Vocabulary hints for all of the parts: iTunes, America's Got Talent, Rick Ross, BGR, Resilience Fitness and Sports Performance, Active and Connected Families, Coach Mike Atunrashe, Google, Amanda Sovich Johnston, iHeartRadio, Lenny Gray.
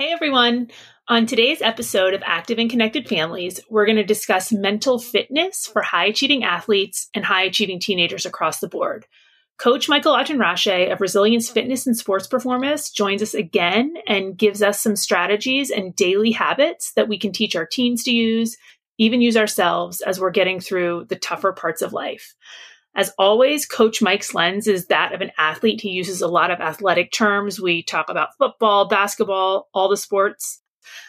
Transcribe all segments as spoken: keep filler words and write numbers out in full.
Hey everyone! On today's episode of Active and Connected Families, we're going to discuss mental fitness for high-achieving athletes and high-achieving teenagers across the board. Coach Michael Ajinrashe of Resilience Fitness and Sports Performance joins us again and gives us some strategies and daily habits that we can teach our teens to use, even use ourselves as we're getting through the tougher parts of life. As always, Coach Mike's lens is that of an athlete. He uses a lot of athletic terms. We talk about football, basketball, all the sports,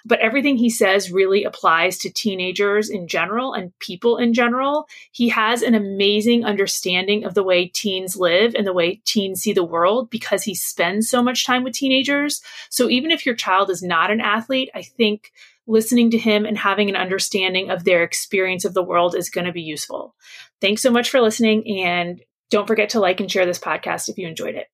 but everything he says really applies to teenagers in general and people in general. He has an amazing understanding of the way teens live and the way teens see the world because he spends so much time with teenagers. So even if your child is not an athlete, I think listening to him and having an understanding of their experience of the world is going to be useful. Thanks so much for listening, and don't forget to like and share this podcast if you enjoyed it.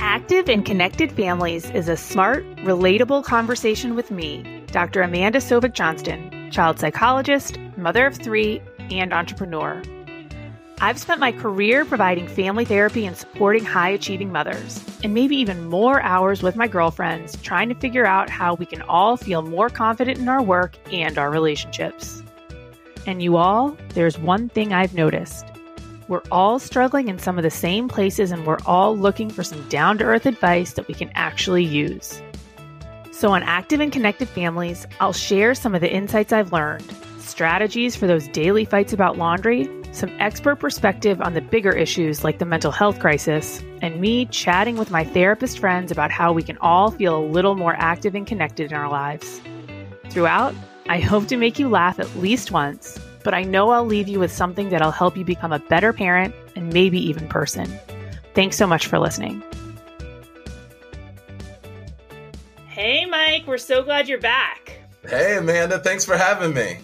Active and Connected Families is a smart, relatable conversation with me, Doctor Amanda Sovich Johnston, child psychologist, mother of three, and entrepreneur. I've spent my career providing family therapy and supporting high-achieving mothers, and maybe even more hours with my girlfriends trying to figure out how we can all feel more confident in our work and our relationships. And you all, there's one thing I've noticed. We're all struggling in some of the same places, and we're all looking for some down-to-earth advice that we can actually use. So on Active and Connected Families, I'll share some of the insights I've learned, strategies for those daily fights about laundry, some expert perspective on the bigger issues like the mental health crisis, and me chatting with my therapist friends about how we can all feel a little more active and connected in our lives. Throughout, I hope to make you laugh at least once, but I know I'll leave you with something that'll help you become a better parent and maybe even person. Thanks so much for listening. Hey, Mike, we're so glad you're back. Hey, Amanda, thanks for having me.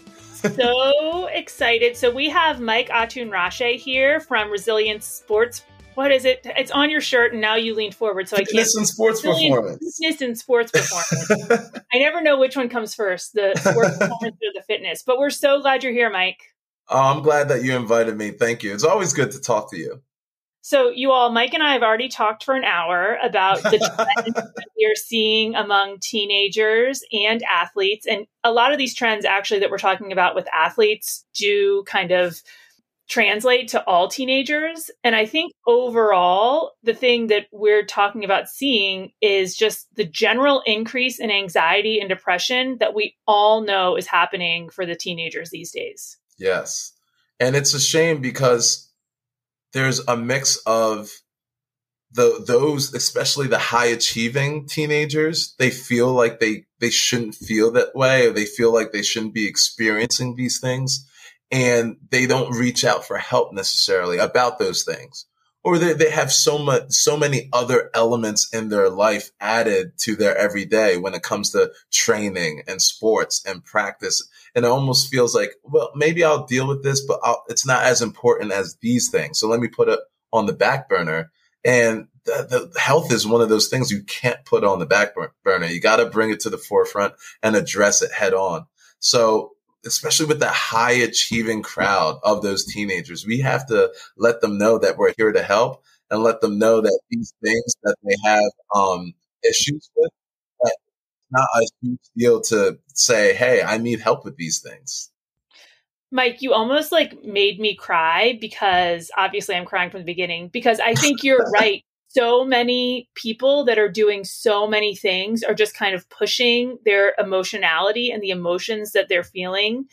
So excited. So we have Mike Atunrashe here from Resilience Sports. What is it? It's on your shirt, and now you leaned forward. So I can't. Fitness and sports performance. Fitness and sports performance. I never know which one comes first, the sports performance or the fitness. But we're so glad you're here, Mike. Oh, I'm glad that you invited me. Thank you. It's always good to talk to you. So you all, Mike and I have already talked for an hour about the trends that we're seeing among teenagers and athletes. And a lot of these trends actually that we're talking about with athletes do kind of translate to all teenagers. And I think overall, the thing that we're talking about seeing is just the general increase in anxiety and depression that we all know is happening for the teenagers these days. Yes. And it's a shame because there's a mix of the those, especially the high achieving teenagers. They feel like they, they shouldn't feel that way, or they feel like they shouldn't be experiencing these things, and they don't reach out for help necessarily about those things. Or they, they have so much, so many other elements in their life added to their everyday when it comes to training and sports and practice. And it almost feels like, well, maybe I'll deal with this, but I'll, it's not as important as these things. So let me put it on the back burner. And the, the health is one of those things you can't put on the back burner. You got to bring it to the forefront and address it head on. So especially with the high achieving crowd of those teenagers, we have to let them know that we're here to help and let them know that these things that they have um, issues with, that it's not a huge deal to say, hey, I need help with these things. Mike, you almost like made me cry because obviously I'm crying from the beginning because I think you're right. So many people that are doing so many things are just kind of pushing their emotionality and the emotions that they're feeling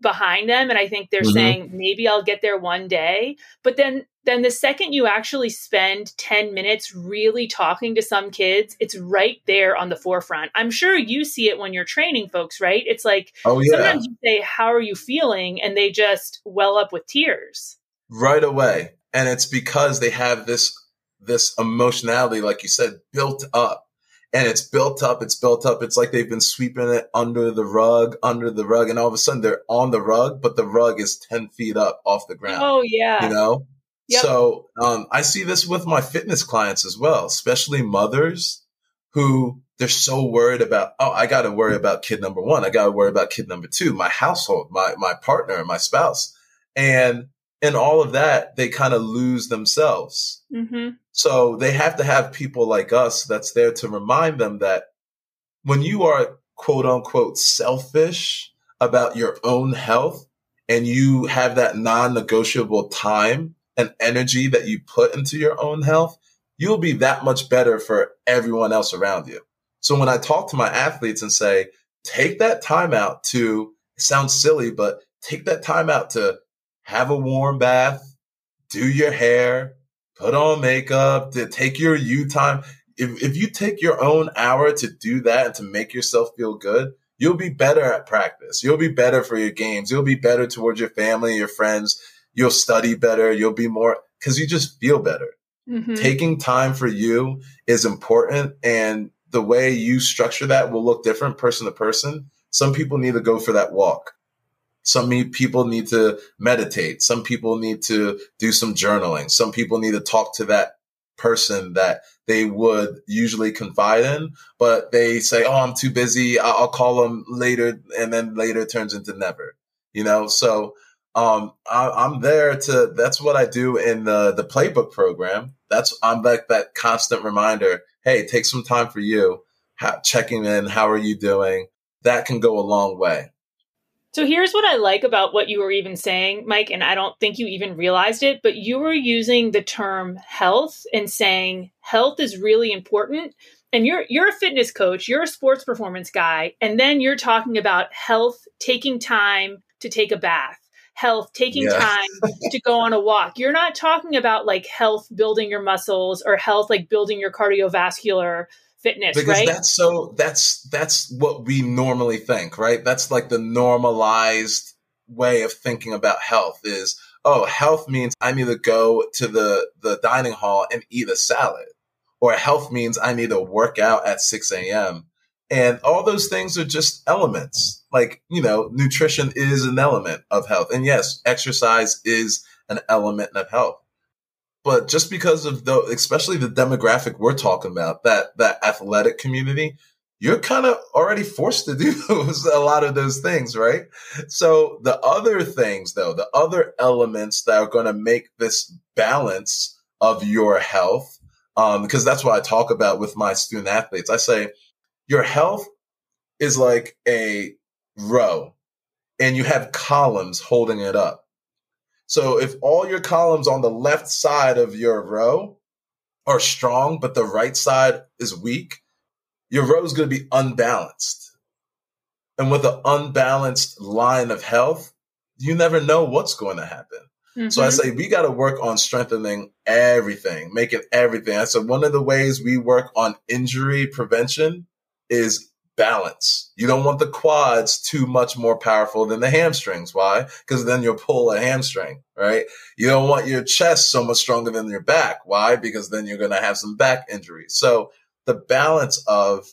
behind them. And I think they're mm-hmm. saying, maybe I'll get there one day. But then then the second you actually spend ten minutes really talking to some kids, it's right there on the forefront. I'm sure you see it when you're training folks, right? It's like, oh, yeah. Sometimes you say, how are you feeling? And they just well up with tears. Right away. And it's because they have this this emotionality, like you said, built up, and it's built up. It's built up. It's like they've been sweeping it under the rug, under the rug. And all of a sudden they're on the rug, but the rug is ten feet up off the ground. Oh yeah. You know? Yep. So, um, I see this with my fitness clients as well, especially mothers who they're so worried about, oh, I got to worry about kid number one. I got to worry about kid number two, my household, my, my partner, my spouse. And in all of that, they kind of lose themselves. Mm-hmm. So they have to have people like us that's there to remind them that when you are, quote unquote, selfish about your own health, and you have that non-negotiable time and energy that you put into your own health, you'll be that much better for everyone else around you. So when I talk to my athletes and say, take that time out to, it sounds silly, but take that time out to have a warm bath, do your hair, put on makeup, to take your you time. If, if you take your own hour to do that and to make yourself feel good, you'll be better at practice. You'll be better for your games. You'll be better towards your family, your friends. You'll study better. You'll be more, because you just feel better. Mm-hmm. Taking time for you is important. And the way you structure that will look different person to person. Some people need to go for that walk. Some people need to meditate. Some people need to do some journaling. Some people need to talk to that person that they would usually confide in, but they say, oh, I'm too busy. I'll call them later. And then later turns into never, you know? So um, I, I'm there to, that's what I do in the, the playbook program. That's, I'm like that constant reminder. Hey, take some time for you. How, checking in. How are you doing? That can go a long way. So here's what I like about what you were even saying, Mike, and I don't think you even realized it, but you were using the term health and saying health is really important. And you're you're a fitness coach, you're a sports performance guy, and then you're talking about health, taking time to take a bath, health, taking yeah. time to go on a walk. You're not talking about like health, building your muscles, or health, like building your cardiovascular fitness, because right? that's so that's that's what we normally think, right? That's like the normalized way of thinking about health is, oh, health means I need to go to the, the dining hall and eat a salad, or health means I need to work out at six a.m. And all those things are just elements. Like, you know, nutrition is an element of health. And yes, exercise is an element of health. But just because of the, especially the demographic we're talking about, that, that athletic community, you're kind of already forced to do those, a lot of those things, right? So the other things though, the other elements that are going to make this balance of your health, um, because that's what I talk about with my student athletes. I say your health is like a row and you have columns holding it up. So if all your columns on the left side of your row are strong, but the right side is weak, your row is going to be unbalanced. And with an unbalanced line of health, you never know what's going to happen. Mm-hmm. So I say, we got to work on strengthening everything, making everything. I said, one of the ways we work on injury prevention is balance. You don't want the quads too much more powerful than the hamstrings. Why? Because then you'll pull a hamstring, right? You don't want your chest so much stronger than your back. Why? Because then you're going to have some back injuries. So the balance of,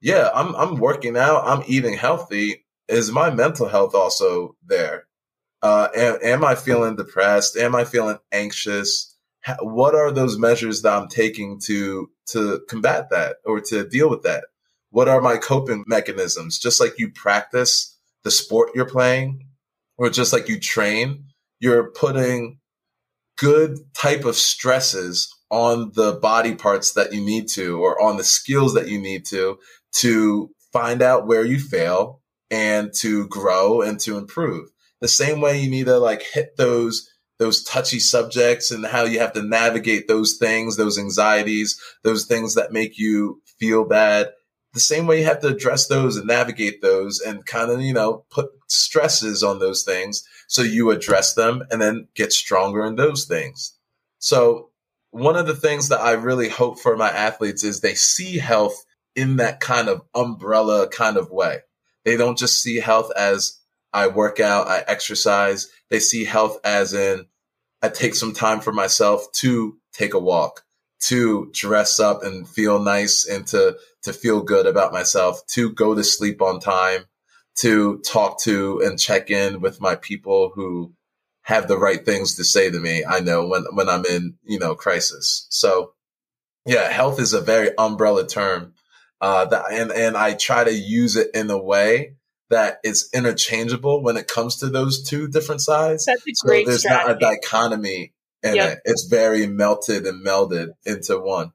yeah, I'm I'm working out, I'm eating healthy. Is my mental health also there? Uh, am, am I feeling depressed? Am I feeling anxious? How, what are those measures that I'm taking to to combat that or to deal with that? What are my coping mechanisms? Just like you practice the sport you're playing, or just like you train, you're putting good type of stresses on the body parts that you need to, or on the skills that you need to, to find out where you fail and to grow and to improve. The same way you need to like hit those those touchy subjects and how you have to navigate those things, those anxieties, those things that make you feel bad. The same way you have to address those and navigate those and kind of, you know, put stresses on those things so you address them and then get stronger in those things. So one of the things that I really hope for my athletes is they see health in that kind of umbrella kind of way. They don't just see health as I work out, I exercise. They see health as in I take some time for myself to take a walk, to dress up and feel nice and to, to feel good about myself, to go to sleep on time, to talk to and check in with my people who have the right things to say to me. I know when, when I'm in, you know, crisis. So yeah, health is a very umbrella term. Uh, that, and, and I try to use it in a way that it's interchangeable when it comes to those two different sides. That's a great so there's strategy. Not a dichotomy in yep. it. It's very melted and melded into one.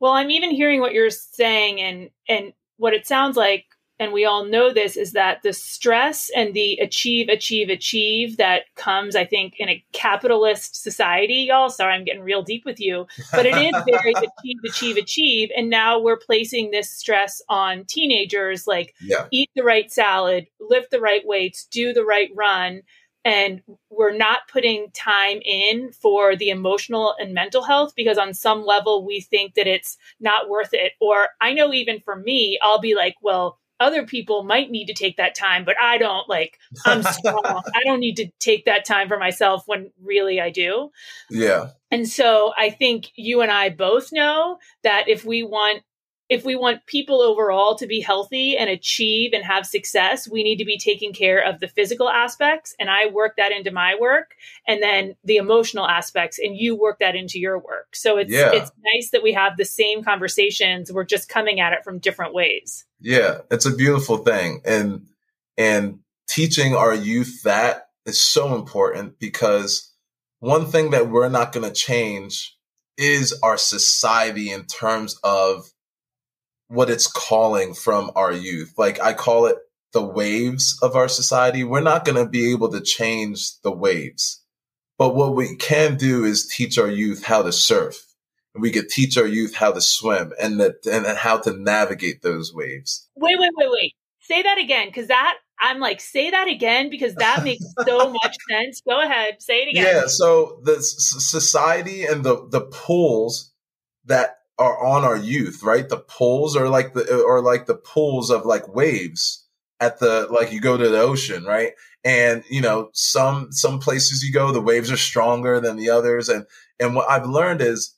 Well, I'm even hearing what you're saying, and and what it sounds like, and we all know this, is that the stress and the achieve, achieve, achieve that comes, I think, in a capitalist society, y'all. Sorry, I'm getting real deep with you, but it is very achieve, achieve, achieve. And now we're placing this stress on teenagers, like yeah. eat the right salad, lift the right weights, do the right run. And we're not putting time in for the emotional and mental health, because on some level we think that it's not worth it. Or I know even for me, I'll be like, well, other people might need to take that time, but I don't, like, I'm strong. I don't need to take that time for myself when really I do. Yeah. And so I think you and I both know that if we want, if we want people overall to be healthy and achieve and have success, we need to be taking care of the physical aspects. And I work that into my work, and then the emotional aspects, and you work that into your work. So it's yeah. it's nice that we have the same conversations. We're just coming at it from different ways. Yeah, it's a beautiful thing. And, and teaching our youth that is so important, because one thing that we're not going to change is our society in terms of what it's calling from our youth. Like, I call it the waves of our society. We're not going to be able to change the waves, but what we can do is teach our youth how to surf, and we could teach our youth how to swim, and the, and how to navigate those waves. Wait, wait, wait, wait. Say that again. Cause that I'm like, say that again, because that makes so much sense. Go ahead. Say it again. Yeah. So the s- society and the, the pools that are on our youth, right? The pools are like the, are like the pools of like waves at the, like you go to the ocean, right? And, you know, some, some places you go, the waves are stronger than the others. And, and what I've learned is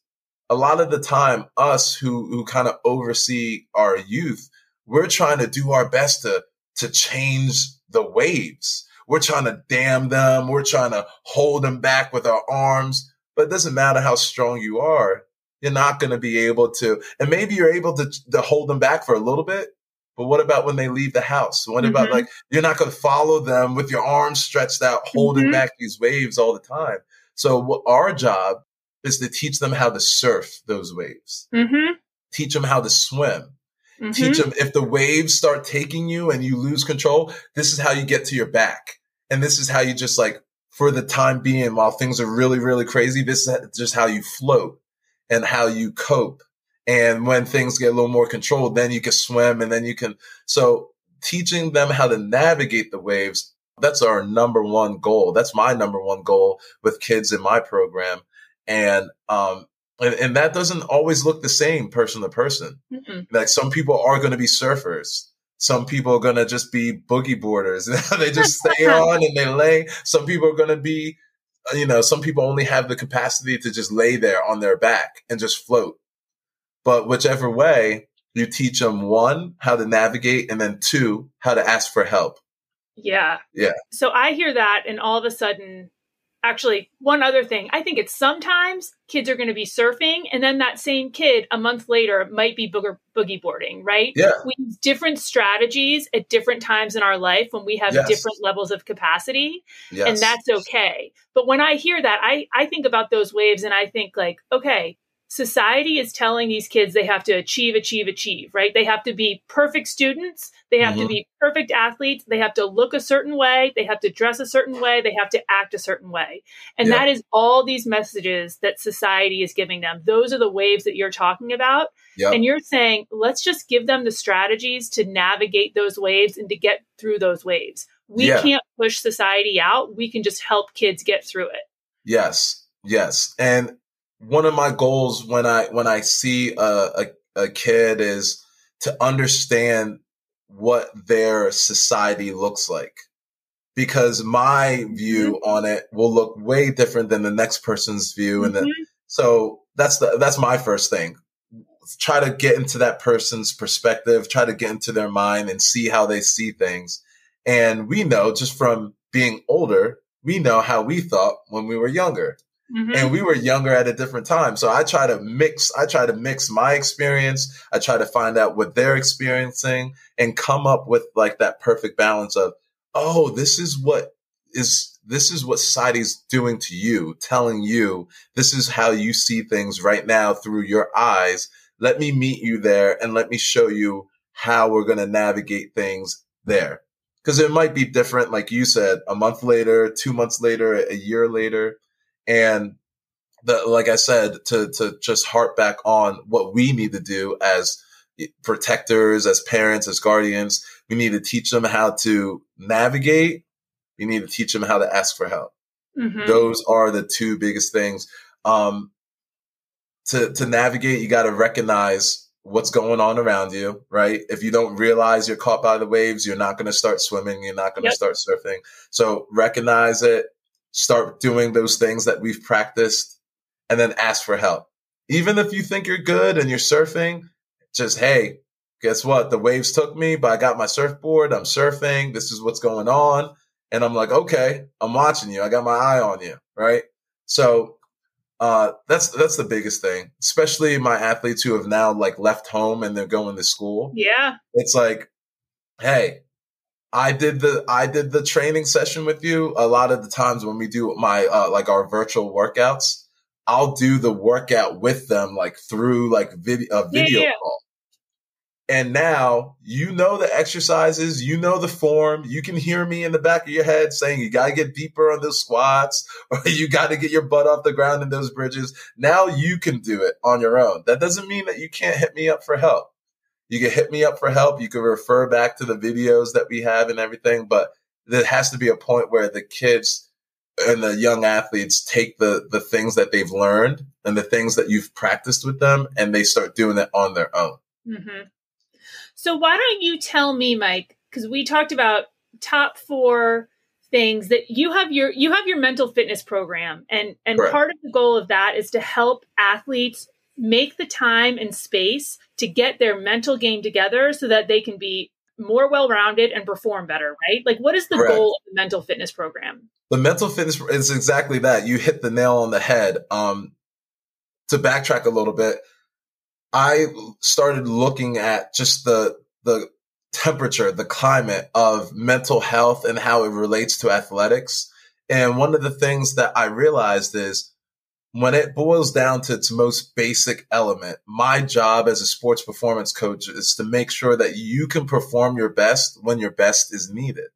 a lot of the time us who, who kind of oversee our youth, we're trying to do our best to, to change the waves. We're trying to dam them. We're trying to hold them back with our arms, but it doesn't matter how strong you are. You're not going to be able to, and maybe you're able to, to hold them back for a little bit, but what about when they leave the house? What mm-hmm. about, like, you're not going to follow them with your arms stretched out, holding mm-hmm. back these waves all the time. So what our job is to teach them how to surf those waves, mm-hmm. teach them how to swim, mm-hmm. teach them if the waves start taking you and you lose control, this is how you get to your back. And this is how you just, like, for the time being, while things are really, really crazy, this is just how you float and how you cope. And when things get a little more controlled, then you can swim, and then you can. So teaching them how to navigate the waves, that's our number one goal. That's my number one goal with kids in my program. And, um, and, and that doesn't always look the same person to person. Mm-mm. Like, some people are going to be surfers. Some people are going to just be boogie boarders. They just stay on and they lay. Some people are going to be, you know, some people only have the capacity to just lay there on their back and just float. But whichever way, you teach them, one, how to navigate, and then two, how to ask for help. Yeah. Yeah. So I hear that, and all of a sudden, actually, one other thing, I think it's sometimes kids are going to be surfing, and then that same kid a month later might be booger, boogie boarding, right? Yeah. We use different strategies at different times in our life when we have yes. different levels of capacity, yes. and that's okay. But when I hear that, I, I think about those waves, and I think, like, okay, society is telling these kids they have to achieve, achieve, achieve, right? They have to be perfect students. They have mm-hmm. to be perfect athletes. They have to look a certain way. They have to dress a certain way. They have to act a certain way. And yeah. that is all these messages that society is giving them. Those are the waves that you're talking about. Yep. And you're saying, let's just give them the strategies to navigate those waves and to get through those waves. We yeah. can't push society out. We can just help kids get through it. Yes. Yes. And one of my goals when I when I see a, a, a kid is to understand what their society looks like, because my view mm-hmm. on it will look way different than the next person's view. Mm-hmm. And then, so that's the that's my first thing. Try to get into that person's perspective, try to get into their mind and see how they see things. And we know, just from being older, we know how we thought when we were younger. Mm-hmm. And we were younger at a different time. So I try to mix, I try to mix my experience. I try to find out what they're experiencing and come up with like that perfect balance of, oh, this is what is, this is what society's doing to you, telling you, this is how you see things right now through your eyes. Let me meet you there and let me show you how we're going to navigate things there. Because it might be different, like you said, a month later, two months later, a year later. And the, like I said, to, to just harp back on what we need to do as protectors, as parents, as guardians, we need to teach them how to navigate. We need to teach them how to ask for help. Mm-hmm. Those are the two biggest things. Um, to, to navigate, you got to recognize what's going on around you, right? If you don't realize you're caught by the waves, you're not going to start swimming. You're not going to yep. start surfing. So recognize it. Start doing those things that we've practiced and then ask for help. Even if you think you're good and you're surfing, just, hey, guess what? The waves took me, but I got my surfboard. I'm surfing. This is what's going on. And I'm like, okay, I'm watching you. I got my eye on you. Right. So, uh, that's, that's the biggest thing, especially my athletes who have now like left home and they're going to school. Yeah. It's like, hey, I did the I did the training session with you. A lot of the times when we do my uh, like our virtual workouts, I'll do the workout with them like through like video a video yeah, yeah. call. And now you know the exercises, you know the form. You can hear me in the back of your head saying you got to get deeper on those squats, or you got to get your butt off the ground in those bridges. Now you can do it on your own. That doesn't mean that you can't hit me up for help. You can hit me up for help. You can refer back to the videos that we have and everything. But there has to be a point where the kids and the young athletes take the, the things that they've learned and the things that you've practiced with them, and they start doing it on their own. Mm-hmm. So why don't you tell me, Mike, because we talked about top four things that you have your you have your mental fitness program. And, and Correct. Part of the goal of that is to help athletes make the time and space to get their mental game together so that they can be more well-rounded and perform better, right? Like, what is the Correct. Goal of the mental fitness program? The mental fitness is exactly that. You hit the nail on the head. Um, to backtrack a little bit, I started looking at just the the temperature, the climate of mental health and how it relates to athletics. And one of the things that I realized is, when it boils down to its most basic element, my job as a sports performance coach is to make sure that you can perform your best when your best is needed.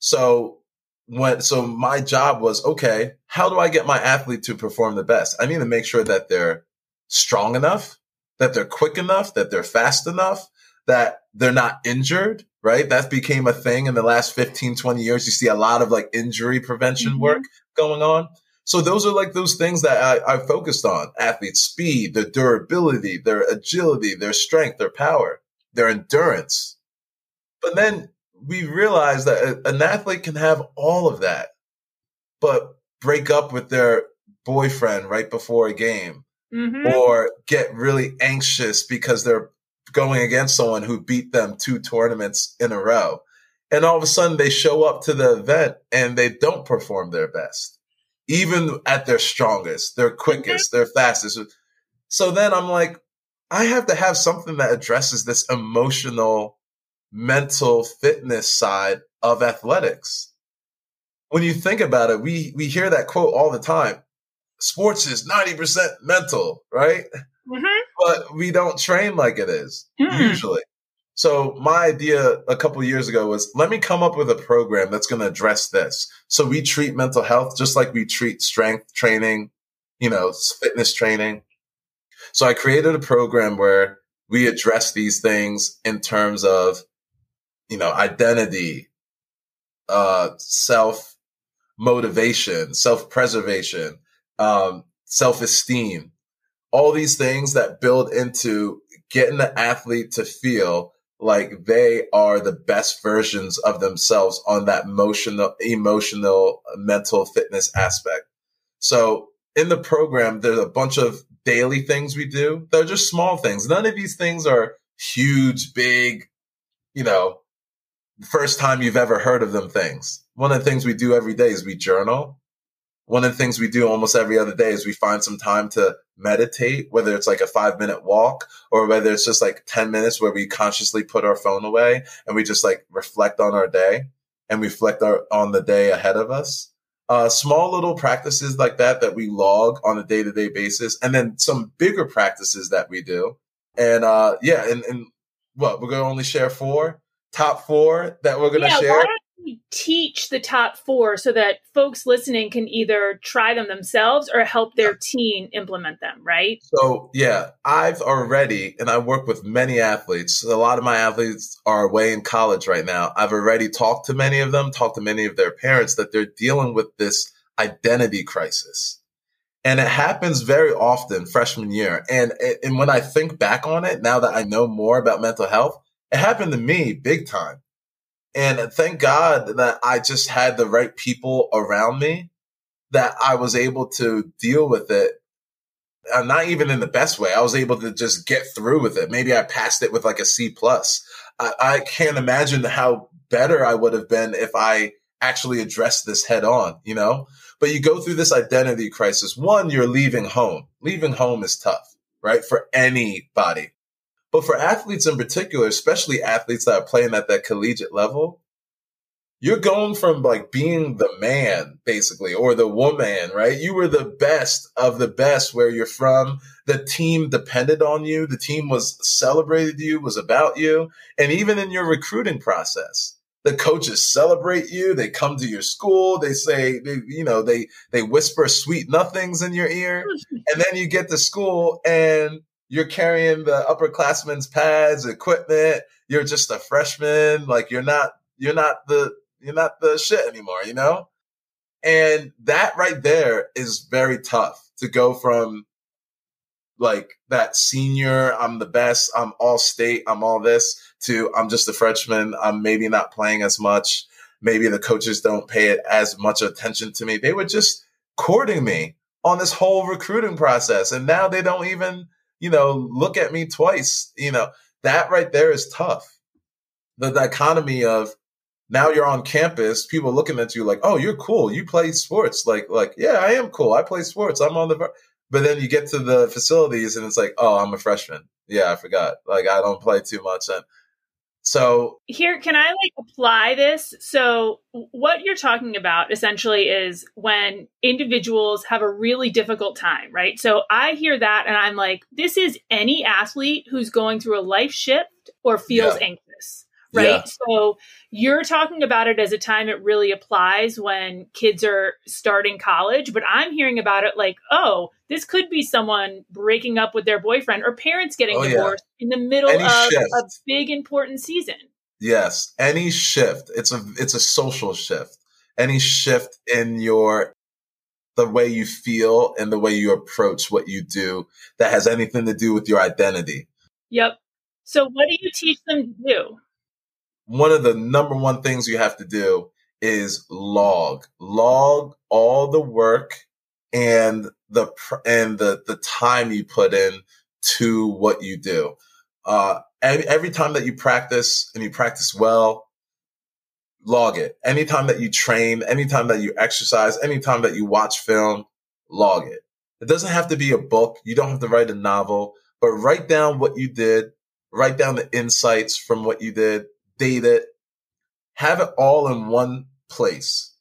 So when, so my job was, okay, how do I get my athlete to perform the best? I need to make sure that they're strong enough, that they're quick enough, that they're fast enough, that they're not injured, right? That became a thing in the last fifteen, twenty years. You see a lot of like injury prevention mm-hmm. work going on. So those are like those things that I, I focused on: athletes' speed, their durability, their agility, their strength, their power, their endurance. But then we realized that a, an athlete can have all of that, but break up with their boyfriend right before a game, mm-hmm. or get really anxious because they're going against someone who beat them two tournaments in a row. And all of a sudden they show up to the event and they don't perform their best. Even at their strongest, their quickest, their fastest. So then I'm like, I have to have something that addresses this emotional, mental fitness side of athletics. When you think about it, we, we hear that quote all the time. Sports is ninety percent mental, right? Mm-hmm. But we don't train like it is mm. usually. So my idea a couple of years ago was, let me come up with a program that's going to address this. So we treat mental health just like we treat strength training, you know, fitness training. So I created a program where we address these things in terms of, you know, identity, uh, self motivation, self preservation, um, self esteem, all these things that build into getting the athlete to feel like they are the best versions of themselves on that emotional, emotional, mental fitness aspect. So in the program, there's a bunch of daily things we do. They're just small things. None of these things are huge, big, you know, first time you've ever heard of them things. One of the things we do every day is we journal. one of the things we do almost every other day is we find some time to meditate, whether it's like a five minute walk or whether it's just like ten minutes where we consciously put our phone away and we just like reflect on our day and reflect our, on the day ahead of us. Uh, small little practices like that, that we log on a day to day basis, and then some bigger practices that we do. And uh, yeah, and, and what we're going to only share four, top four that we're going to yeah, share. What? We teach the top four so that folks listening can either try them themselves or help their teen implement them, right? So, yeah, I've already, and I work with many athletes. A lot of my athletes are away in college right now. I've already talked to many of them, talked to many of their parents that they're dealing with this identity crisis. And it happens very often freshman year. And, and when I think back on it, now that I know more about mental health, it happened to me big time. And thank God that I just had the right people around me that I was able to deal with it. I'm not even in the best way. I was able to just get through with it. Maybe I passed it with like a C plus. I, I can't imagine how better I would have been if I actually addressed this head on, you know, but you go through this identity crisis. One, you're leaving home. Leaving home is tough, right? For anybody. But for athletes in particular, especially athletes that are playing at that collegiate level, you're going from like being the man, basically, or the woman, right? You were the best of the best where you're from. The team depended on you. The team was celebrated you, was about you. And even in your recruiting process, the coaches celebrate you. They come to your school. They say, they, you know, they, they whisper sweet nothings in your ear. And then you get to school and you're carrying the upperclassmen's pads, equipment. You're just a freshman. Like you're not, you're not the, you're not the shit anymore, you know? And that right there is very tough to go from like that senior, I'm the best, I'm all state, I'm all this, to I'm just a freshman. I'm maybe not playing as much. Maybe the coaches don't pay it as much attention to me. They were just courting me on this whole recruiting process. And now they don't even, you know, look at me twice, you know, that right there is tough. The dichotomy of now you're on campus, people looking at you like, oh, you're cool. You play sports. Like, like, yeah, I am cool. I play sports. I'm on the, but then you get to the facilities and it's like, oh, I'm a freshman. Yeah, I forgot. Like, I don't play too much. And so here, can I like apply this? So what you're talking about essentially is when individuals have a really difficult time, right? So I hear that and I'm like, this is any athlete who's going through a life shift or feels yeah. anxious, right? Yeah. So you're talking about it as a time it really applies when kids are starting college, but I'm hearing about it like, oh, this could be someone breaking up with their boyfriend or parents getting oh, divorced yeah. in the middle any of shift. A big important season. Yes. Any shift. It's a, it's a social shift. Any shift in your, the way you feel and the way you approach what you do that has anything to do with your identity. Yep. So what do you teach them to do? One of the number one things you have to do is log, log all the work and the and the the time you put in to what you do. Uh, every, every time that you practice and you practice well, log it. Anytime that you train, anytime that you exercise, anytime that you watch film, log it. It doesn't have to be a book. You don't have to write a novel, but write down what you did, write down the insights from what you did, date it, have it all in one place.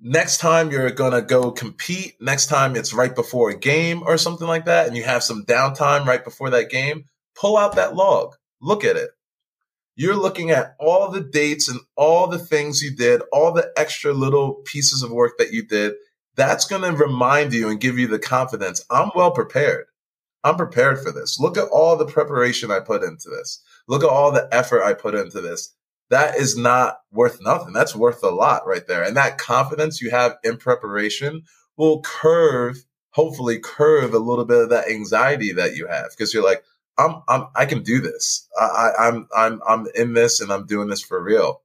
Next time you're going to go compete, next time it's right before a game or something like that, and you have some downtime right before that game, pull out that log. Look at it. You're looking at all the dates and all the things you did, all the extra little pieces of work that you did. That's going to remind you and give you the confidence. I'm well prepared. I'm prepared for this. Look at all the preparation I put into this. Look at all the effort I put into this. That is not worth nothing. That's worth a lot right there. And that confidence you have in preparation will curve, hopefully curve a little bit of that anxiety that you have. Cause you're like, I'm, I'm, I can do this. I, I, I'm, I'm, I'm in this and I'm doing this for real.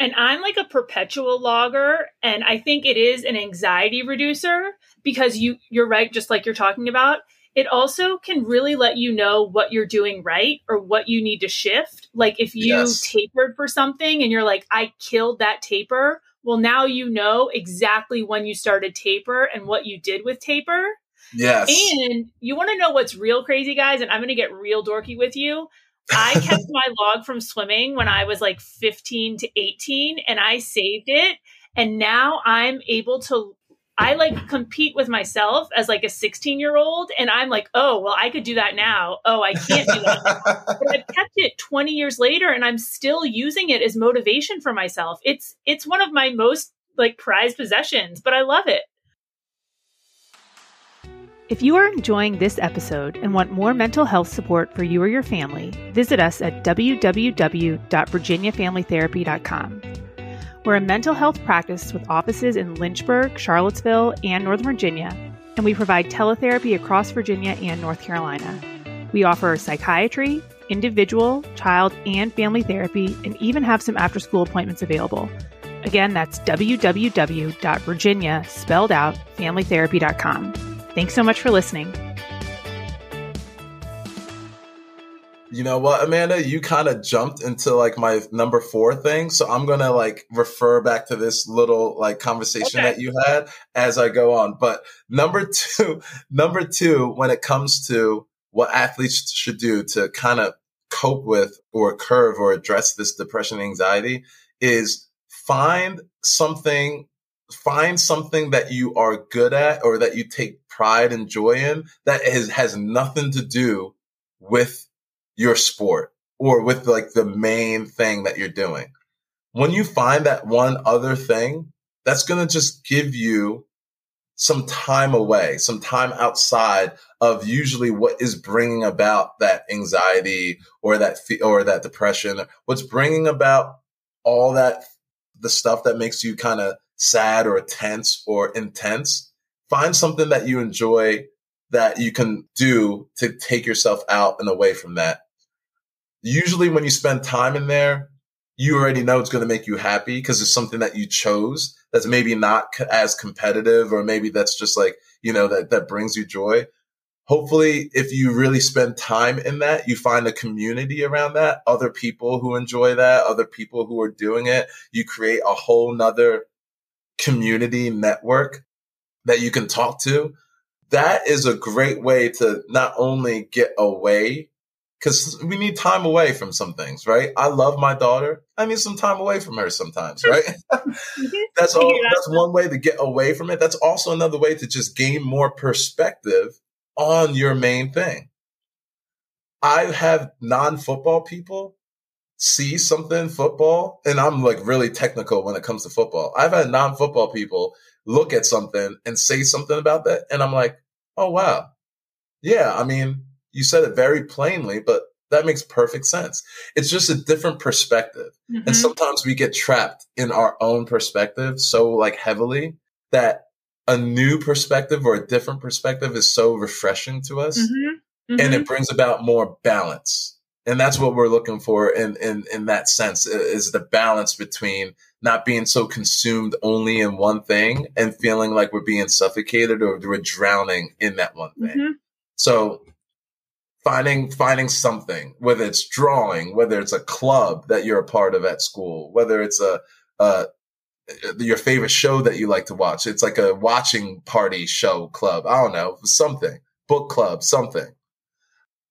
And I'm like a perpetual logger. And I think it is an anxiety reducer because you, you're right. Just like you're talking about. It also can really let you know what you're doing right or what you need to shift. Like if you yes. tapered for something and you're like, I killed that taper, well, now you know exactly when you started taper and what you did with taper. Yes. And you want to know what's real crazy, guys? And I'm going to get real dorky with you. I kept my log from swimming when I was like fifteen to eighteen and I saved it. And now I'm able to, I like compete with myself as like a sixteen year old. And I'm like, oh, well, I could do that now. Oh, I can't do that. But I've kept it twenty years later and I'm still using it as motivation for myself. It's, it's one of my most like prized possessions, but I love it. If you are enjoying this episode and want more mental health support for you or your family, visit us at w w w dot virginia family therapy dot com. We're a mental health practice with offices in Lynchburg, Charlottesville, and Northern Virginia, and we provide teletherapy across Virginia and North Carolina. We offer psychiatry, individual, child, and family therapy, and even have some after-school appointments available. Again, that's w w w dot virginia, spelled out, family therapy dot com. Thanks so much for listening. You know what, Amanda? You kind of jumped into like my number four thing. So I'm going to like refer back to this little like conversation okay. that you had as I go on. But number two, number two, when it comes to what athletes should do to kind of cope with or curve or address this depression, anxiety, is find something Find something that you are good at or that you take pride and joy in that is, has nothing to do with your sport or with like the main thing that you're doing. When you find that one other thing, that's going to just give you some time away, some time outside of usually what is bringing about that anxiety or that fe- or that depression, what's bringing about all that, the stuff that makes you kind of sad or tense or intense. Find something that you enjoy that you can do to take yourself out and away from that. Usually when you spend time in there, you already know it's going to make you happy because it's something that you chose that's maybe not as competitive, or maybe that's just like, you know, that, that brings you joy. Hopefully, if you really spend time in that, you find a community around that, other people who enjoy that, other people who are doing it. You create a whole nother community network that you can talk to. That is a great way to not only get away, because we need time away from some things, right? I love my daughter. I need some time away from her sometimes, right? That's all. That's one way to get away from it. That's also another way to just gain more perspective on your main thing. I have non-football people see something football, and I'm like really technical when it comes to football. I've had non-football people look at something and say something about that, and I'm like, oh, wow. Yeah, I mean, you said it very plainly, but that makes perfect sense. It's just a different perspective. Mm-hmm. And sometimes we get trapped in our own perspective so like heavily that a new perspective or a different perspective is so refreshing to us. Mm-hmm. Mm-hmm. And it brings about more balance. And that's what we're looking for in, in, in that sense, is the balance between not being so consumed only in one thing and feeling like we're being suffocated or we're drowning in that one thing. Mm-hmm. So finding finding something, whether it's drawing, whether it's a club that you're a part of at school, whether it's a, a your favorite show that you like to watch. It's like a watching party show club. I don't know, something, book club, something.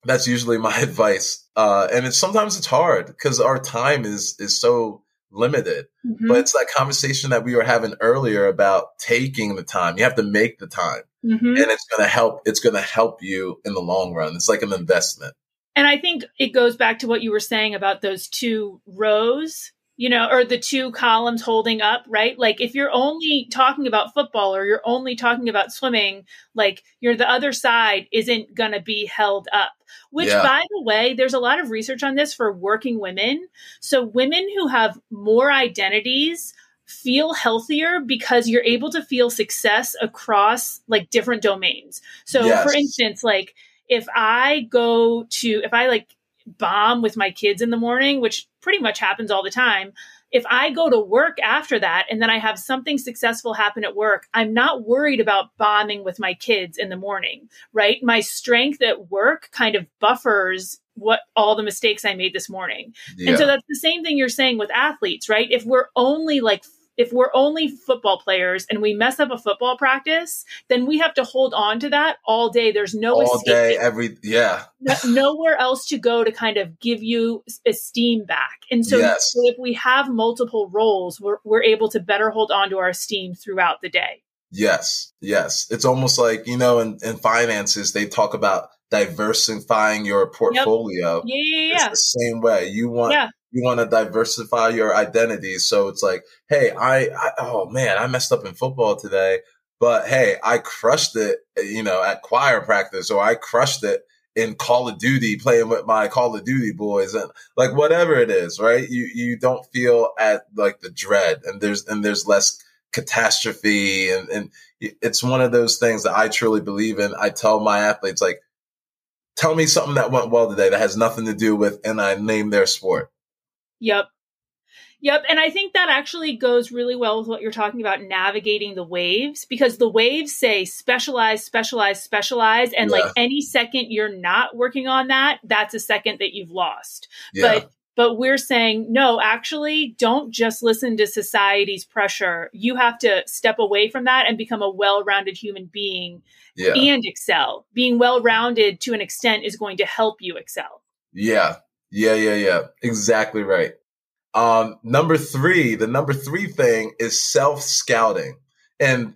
That's usually my advice. Uh, and it's, sometimes it's hard because our time is, is so limited, mm-hmm. but it's that conversation that we were having earlier about taking the time. You have to make the time, mm-hmm. and it's going to help. It's going to help you in the long run. It's like an investment. And I think it goes back to what you were saying about those two rows, you know, or the two columns holding up, right? Like if you're only talking about football or you're only talking about swimming, like you're the other side isn't going to be held up. Which, yeah. by the way, there's a lot of research on this for working women. So women who have more identities feel healthier because you're able to feel success across like different domains. So yes. for instance, like if I go to, if I like bomb with my kids in the morning, which pretty much happens all the time, if I go to work after that and then I have something successful happen at work, I'm not worried about bombing with my kids in the morning, right? My strength at work kind of buffers what all the mistakes I made this morning. Yeah. And so that's the same thing you're saying with athletes, right? If we're only like if we're only football players and we mess up a football practice, then we have to hold on to that all day. There's no all escape. Day, every yeah, nowhere else to go to kind of give you esteem back. And so, yes. so if we have multiple roles, we're we're able to better hold on to our esteem throughout the day. Yes, yes, it's almost like you know, in, in finances, they talk about diversifying your portfolio. Yep. Yeah, yeah, yeah. It's the same way you want. Yeah. You want to diversify your identity. So it's like, hey, I, I, oh man, I messed up in football today, but hey, I crushed it, you know, at choir practice, or I crushed it in Call of Duty playing with my Call of Duty boys, and like whatever it is, right? You, you don't feel at like the dread, and there's, and there's less catastrophe. And, and it's one of those things that I truly believe in. I tell my athletes, like, tell me something that went well today that has nothing to do with, and I name their sport. Yep. Yep. And I think that actually goes really well with what you're talking about, navigating the waves, because the waves say specialize, specialize, specialize. And yeah. like any second you're not working on that, that's a second that you've lost. Yeah. But But we're saying, no, actually, don't just listen to society's pressure. You have to step away from that and become a well-rounded human being yeah. and excel. Being well-rounded to an extent is going to help you excel. Yeah. Yeah, yeah, yeah. Exactly right. Um, number three, the number three thing is self-scouting. And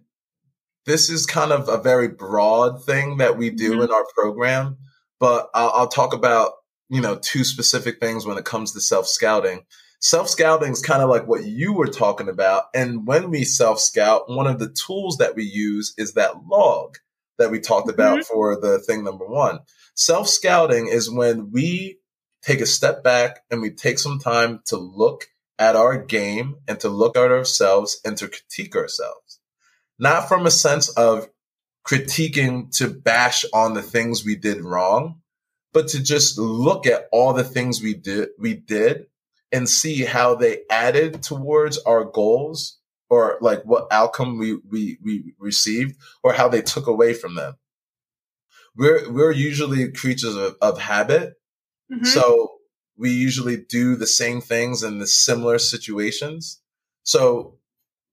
this is kind of a very broad thing that we do mm-hmm. in our program, but I'll, I'll talk about, you know, two specific things when it comes to self-scouting. Self-scouting is kind of like what you were talking about. And when we self-scout, one of the tools that we use is that log that we talked about mm-hmm. for the thing number one. Self-scouting is when we take a step back and we take some time to look at our game and to look at ourselves and to critique ourselves. Not from a sense of critiquing to bash on the things we did wrong, but to just look at all the things we did, we did and see how they added towards our goals, or like what outcome we, we, we received, or how they took away from them. We're, we're usually creatures of, of habit. Mm-hmm. So we usually do the same things in the similar situations. So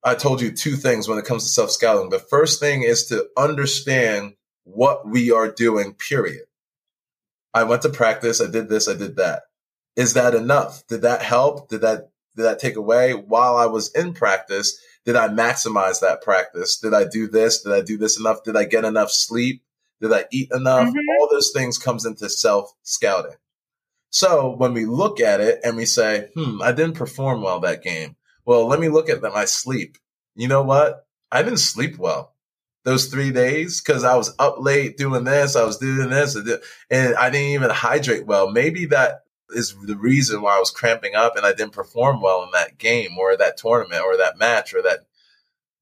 I told you two things when it comes to self-scouting. The first thing is to understand what we are doing, period. I went to practice. I did this. I did that. Is that enough? Did that help? Did that, did that take away? While I was in practice, did I maximize that practice? Did I do this? Did I do this enough? Did I get enough sleep? Did I eat enough? Mm-hmm. All those things comes into self-scouting. So when we look at it and we say, hmm, I didn't perform well that game. Well, let me look at my sleep. You know what? I didn't sleep well those three days because I was up late doing this. I was doing this and I didn't even hydrate well. Maybe that is the reason why I was cramping up and I didn't perform well in that game or that tournament or that match or that.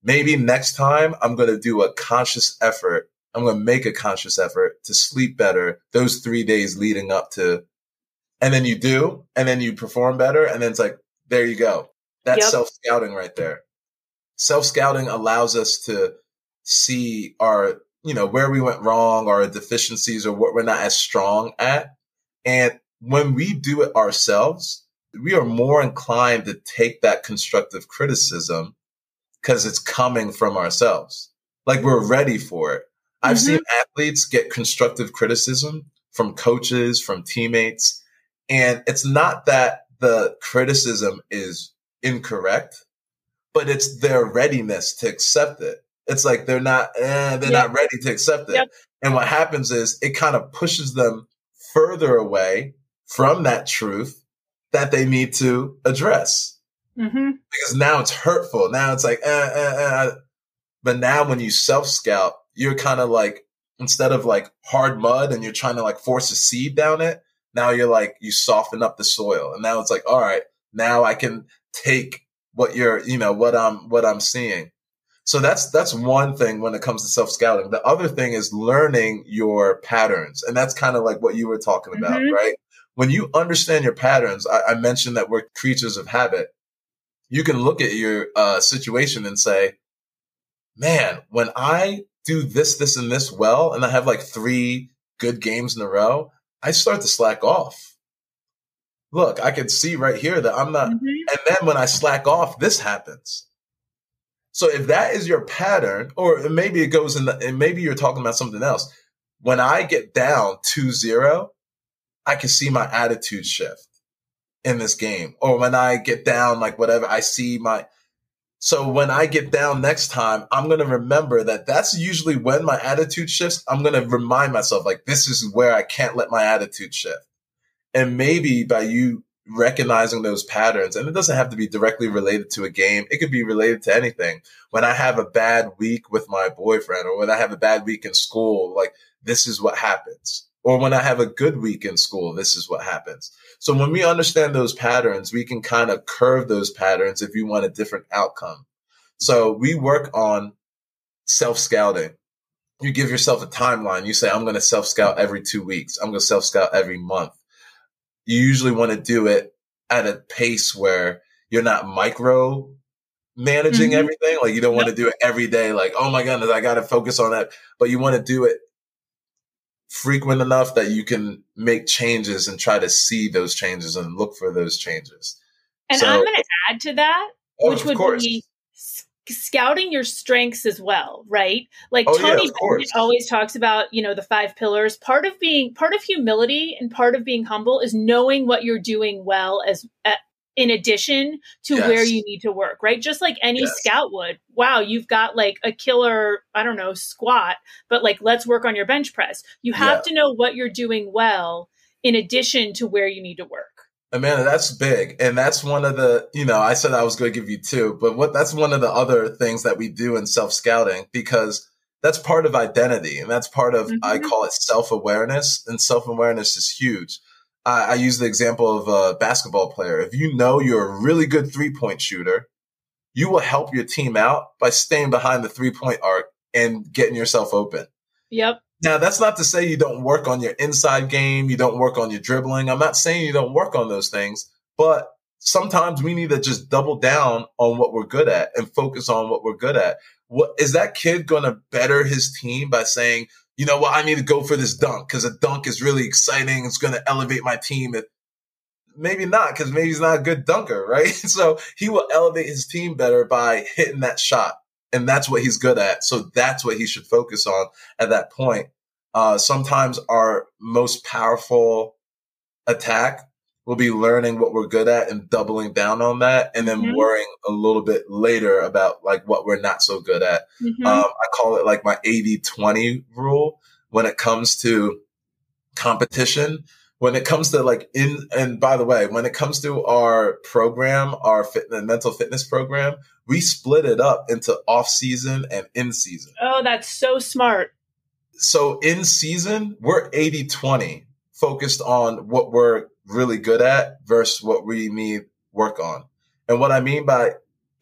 Maybe next time I'm going to do a conscious effort. I'm going to make a conscious effort to sleep better those three days leading up to. And then you do, and then you perform better. And then it's like, there you go. That's yep. self-scouting right there. Self-scouting allows us to see our, you know, where we went wrong, our deficiencies, or what we're not as strong at. And when we do it ourselves, we are more inclined to take that constructive criticism because it's coming from ourselves. Like we're ready for it. Mm-hmm. I've seen athletes get constructive criticism from coaches, from teammates. And it's not that the criticism is incorrect, but it's their readiness to accept it. It's like they're not eh, they're yep. not ready to accept it. Yep. And what happens is it kind of pushes them further away from that truth that they need to address. Mm-hmm. Because now it's hurtful. Now it's like, eh, eh, eh. But now when you self-scout, you're kind of like, instead of like hard mud and you're trying to like force a seed down it, now you're like, you soften up the soil. And now it's like, all right, now I can take what you're, you know, what I'm, what I'm seeing. So that's, that's one thing when it comes to self-scouting. The other thing is learning your patterns. And that's kind of like what you were talking about, mm-hmm. right? When you understand your patterns, I, I mentioned that we're creatures of habit. You can look at your uh, situation and say, man, when I do this, this, and this well, and I have like three good games in a row, I start to slack off. Look, I can see right here that I'm not. Mm-hmm. And then when I slack off, this happens. So if that is your pattern, or maybe it goes in the, and maybe you're talking about something else. When I get down two zero, I can see my attitude shift in this game. Or when I get down, like whatever, I see my, so when I get down next time, I'm going to remember that that's usually when my attitude shifts. I'm going to remind myself, like, this is where I can't let my attitude shift. And maybe by you recognizing those patterns, and it doesn't have to be directly related to a game. It could be related to anything. When I have a bad week with my boyfriend, or when I have a bad week in school, like, this is what happens. Or when I have a good week in school, this is what happens. So when we understand those patterns, we can kind of curve those patterns if you want a different outcome. So we work on self-scouting. You give yourself a timeline. You say, I'm going to self-scout every two weeks. I'm going to self-scout every month. You usually want to do it at a pace where you're not micro managing mm-hmm. everything. Like, you don't want to do it every day. Like, oh my goodness, I got to focus on that. But you want to do it frequent enough that you can make changes and try to see those changes and look for those changes. And so, I'm going to add to that, oh, which would course. be scouting your strengths as well, right? Like oh, Tony yeah, always talks about, you know, the five pillars. Part of being, part of humility and part of being humble is knowing what you're doing well as uh, in addition to yes. where you need to work, right? Just like any yes. scout would. Wow, you've got like a killer, I don't know, squat, but like, let's work on your bench press. You have yeah. to know what you're doing well in addition to where you need to work. Amanda, that's big. And that's one of the, you know, I said I was going to give you two, but what that's one of the other things that we do in self-scouting, because that's part of identity. And that's part of, mm-hmm. I call it self-awareness. And self-awareness is huge. I, I use the example of a basketball player. If you know you're a really good three-point shooter, you will help your team out by staying behind the three-point arc and getting yourself open. Yep. Now, that's not to say you don't work on your inside game. You don't work on your dribbling. I'm not saying you don't work on those things, but sometimes we need to just double down on what we're good at and focus on what we're good at. What is that kid going to better his team by saying, you know what, I need to go for this dunk because a dunk is really exciting. It's going to elevate my team. It, maybe not, because maybe he's not a good dunker, right? So he will elevate his team better by hitting that shot. And that's what he's good at. So that's what he should focus on at that point. Uh, sometimes our most powerful attack will be learning what we're good at and doubling down on that, and then mm-hmm. worrying a little bit later about like what we're not so good at. Mm-hmm. Um, I call it like my eighty twenty rule when it comes to competition. When it comes to like in, and by the way, when it comes to our program, our fitness, mental fitness program, we split it up into off season and in season. Oh, that's so smart. So in season, we're eighty twenty focused on what we're really good at versus what we need work on. And what I mean by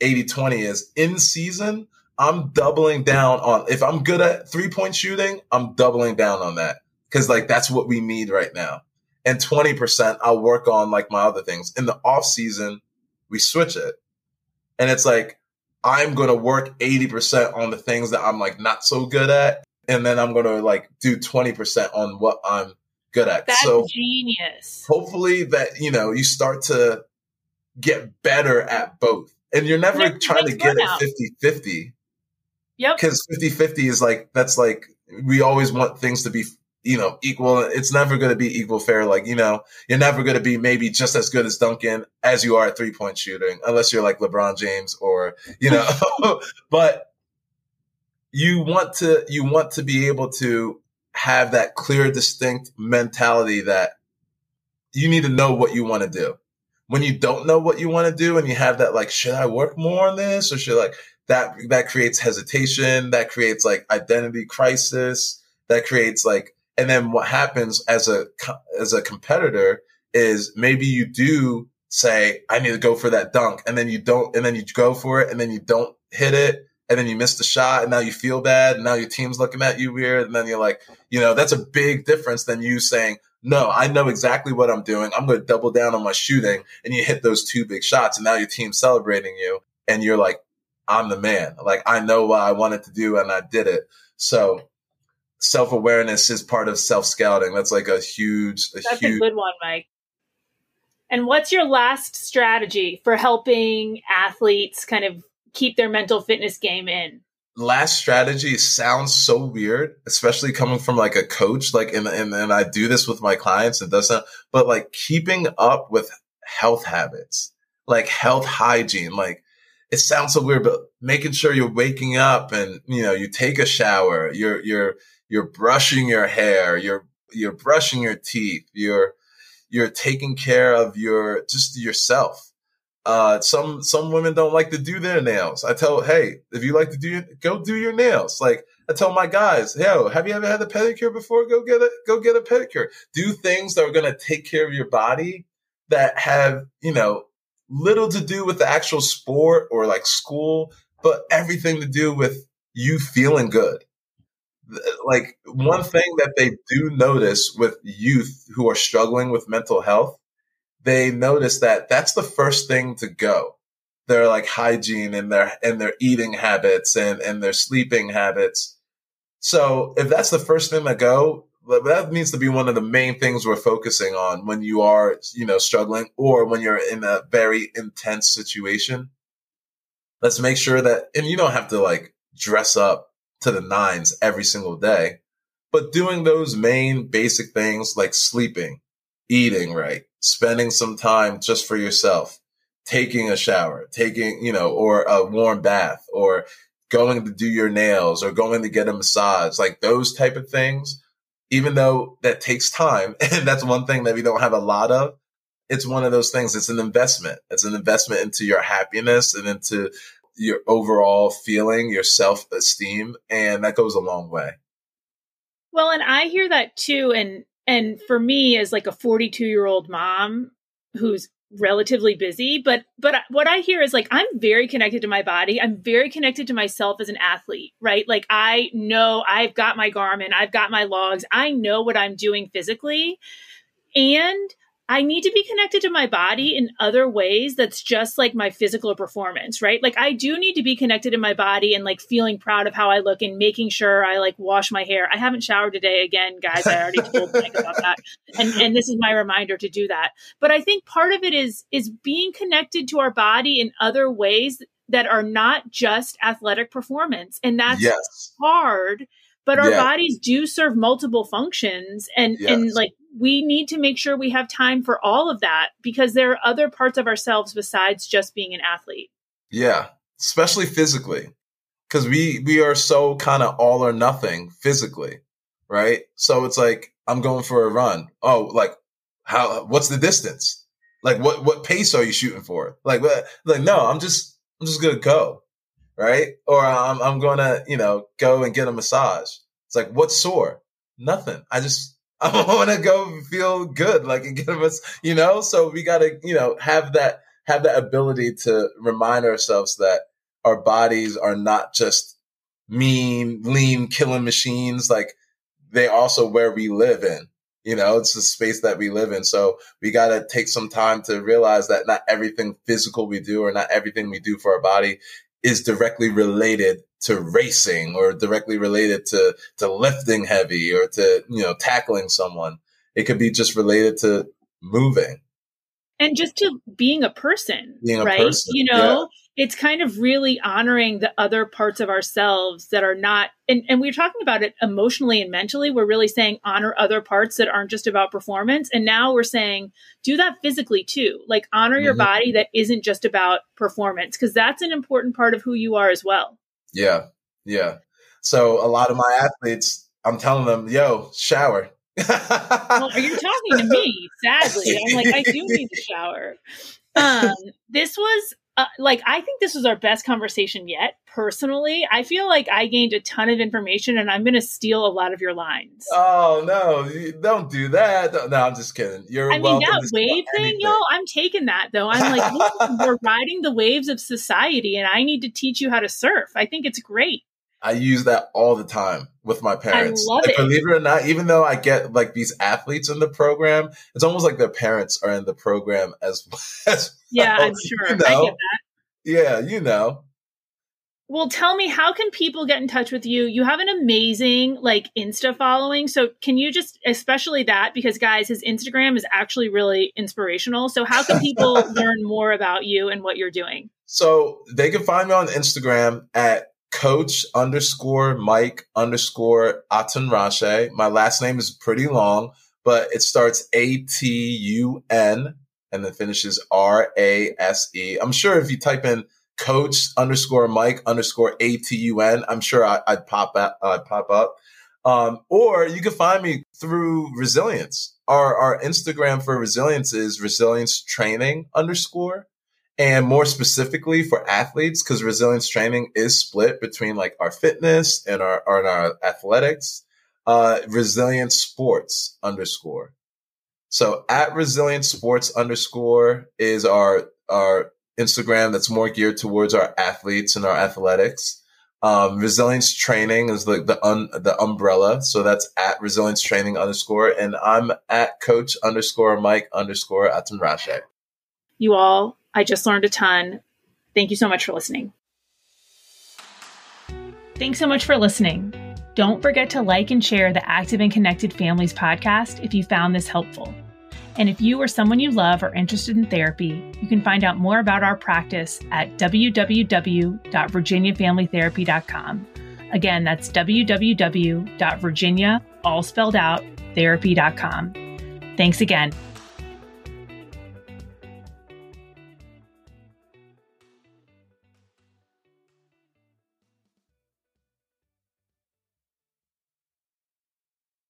eighty twenty is in season, I'm doubling down on, if I'm good at three point shooting, I'm doubling down on that. Cause like, that's what we need right now. And twenty percent I'll work on like my other things. In the off season, we switch it. And it's like, I'm going to work eighty percent on the things that I'm like not so good at. And then I'm going to like do twenty percent on what I'm good at. That's so genius. Hopefully that, you know, you start to get better at both. And you're never that's trying to get it fifty-fifty. Yep. Because fifty-fifty is like, that's like, we always want things to be, you know, equal. It's never going to be equal fair. Like, you know, you're never going to be maybe just as good as Duncan as you are at three point shooting, unless you're like LeBron James or, you know, but you want to, you want to be able to have that clear, distinct mentality that you need to know what you want to do. When you don't know what you want to do and you have that, like, should I work more on this? Or should like that, that creates hesitation. That creates like identity crisis. That creates like, and then what happens as a, as a competitor is maybe you do say, I need to go for that dunk. And then you don't, and then you go for it and then you don't hit it. And then you miss the shot and now you feel bad. And now your team's looking at you weird. And then you're like, you know, that's a big difference than you saying, no, I know exactly what I'm doing. I'm going to double down on my shooting. And you hit those two big shots and now your team's celebrating you. And you're like, I'm the man. Like, I know what I wanted to do and I did it. So self-awareness is part of self-scouting. That's like a huge, a That's huge... a good one, Mike. And what's your last strategy for helping athletes kind of keep their mental fitness game in? Last strategy sounds so weird, especially coming from like a coach, like, and, and, and I do this with my clients, it doesn't, but like keeping up with health habits, like health hygiene, like it sounds so weird, but making sure you're waking up and, you know, you take a shower, you're, you're, you're brushing your hair, you're, you're brushing your teeth, you're, you're taking care of your, just yourself. Uh, some, some women don't like to do their nails. I tell, hey, if you like to do your, go do your nails. Like I tell my guys, yo, have you ever had a pedicure before? Go get a, go get a pedicure. Do things that are going to take care of your body that have, you know, little to do with the actual sport or like school, but everything to do with you feeling good. Like one thing that they do notice with youth who are struggling with mental health, they notice that that's the first thing to go. Their like hygiene and their, and their eating habits and, and their sleeping habits. So if that's the first thing to go, that needs to be one of the main things we're focusing on when you are, you know, struggling or when you're in a very intense situation. Let's make sure that, and you don't have to like dress up to the nines every single day, but doing those main basic things like sleeping, eating right, spending some time just for yourself, taking a shower, taking, you know, or a warm bath or going to do your nails or going to get a massage, like those type of things, even though that takes time. And that's one thing that we don't have a lot of. It's one of those things. It's an investment. It's an investment into your happiness and into your overall feeling, your self-esteem. And that goes a long way. Well, and I hear that too. And And for me, as like a forty-two-year-old mom who's relatively busy, but but what I hear is like, I'm very connected to my body. I'm very connected to myself as an athlete, right? Like I know I've got my Garmin, I've got my logs. I know what I'm doing physically. And I need to be connected to my body in other ways that's just like my physical performance, right? Like I do need to be connected to my body and like feeling proud of how I look and making sure I like wash my hair. I haven't showered today again, guys. I already told Mike about that. And, and this is my reminder to do that. But I think part of it is, is being connected to our body in other ways that are not just athletic performance. And that's yes. hard. But our yeah. bodies do serve multiple functions and, yes. and like we need to make sure we have time for all of that because there are other parts of ourselves besides just being an athlete. Yeah, especially physically because we, we are so kind of all or nothing physically, right? So it's like, I'm going for a run. Oh, like how, what's the distance? Like what, what pace are you shooting for? Like, what, like, no, I'm just, I'm just going to go. Right. Or I'm, I'm going to, you know, go and get a massage. It's like, what's sore? Nothing. I just, I want to go feel good. Like, and get a massage, you know, so we got to, you know, have that, have that ability to remind ourselves that our bodies are not just mean, lean, killing machines. Like they're also where we live in, you know, it's the space that we live in. So we got to take some time to realize that not everything physical we do or not everything we do for our body is directly related to racing or directly related to, to lifting heavy or to, you know, tackling someone. It could be just related to moving. And just to being a person, being a right? person, you know, yeah. It's kind of really honoring the other parts of ourselves that are not, and, and we're talking about it emotionally and mentally. We're really saying honor other parts that aren't just about performance. And now we're saying do that physically too, like honor mm-hmm. your body that isn't just about performance, because that's an important part of who you are as well. Yeah. Yeah. So a lot of my athletes, I'm telling them, yo, shower. Well, you're talking to me, sadly. I'm like, I do need to shower. Um, this was uh, like, I think this was our best conversation yet. Personally, I feel like I gained a ton of information and I'm going to steal a lot of your lines. Oh, no, don't do that. No, I'm just kidding. You're I mean, that wave thing, y'all, I'm taking that though. I'm like, listen, we're riding the waves of society and I need to teach you how to surf. I think it's great. I use that all the time with my parents. I love like, it. Believe it or not, even though I get like these athletes in the program, it's almost like their parents are in the program as well. As yeah, well. I'm sure. You know? I get that. Yeah, you know. Well, tell me, how can people get in touch with you? You have an amazing like Insta following. So can you just, especially that, because guys, his Instagram is actually really inspirational. So how can people learn more about you and what you're doing? So they can find me on Instagram at Coach underscore Mike underscore Atunrashe. My last name is pretty long, but it starts A T U N and then finishes R A S E. I'm sure if you type in Coach underscore Mike underscore A T U N, I'm sure I, I'd pop up. I'd pop up. Um, or you can find me through Resilience. Our, our Instagram for Resilience is Resilience Training underscore. And more specifically for athletes, because Resilience Training is split between like our fitness and our, our, and our athletics, uh, Resilience Sports underscore. So at Resilience Sports underscore is our, our Instagram that's more geared towards our athletes and our athletics. Um, Resilience Training is like the, the, un, the umbrella. So that's at Resilience Training underscore. And I'm at Coach underscore Mike underscore Atunrashe. You all. I just learned a ton. Thank you so much for listening. Thanks so much for listening. Don't forget to like and share the Active and Connected Families podcast if you found this helpful. And if you or someone you love are interested in therapy, you can find out more about our practice at w w w dot virginia family therapy dot com. Again, that's w w w dot virginia, all spelled out, therapy dot com. Thanks again.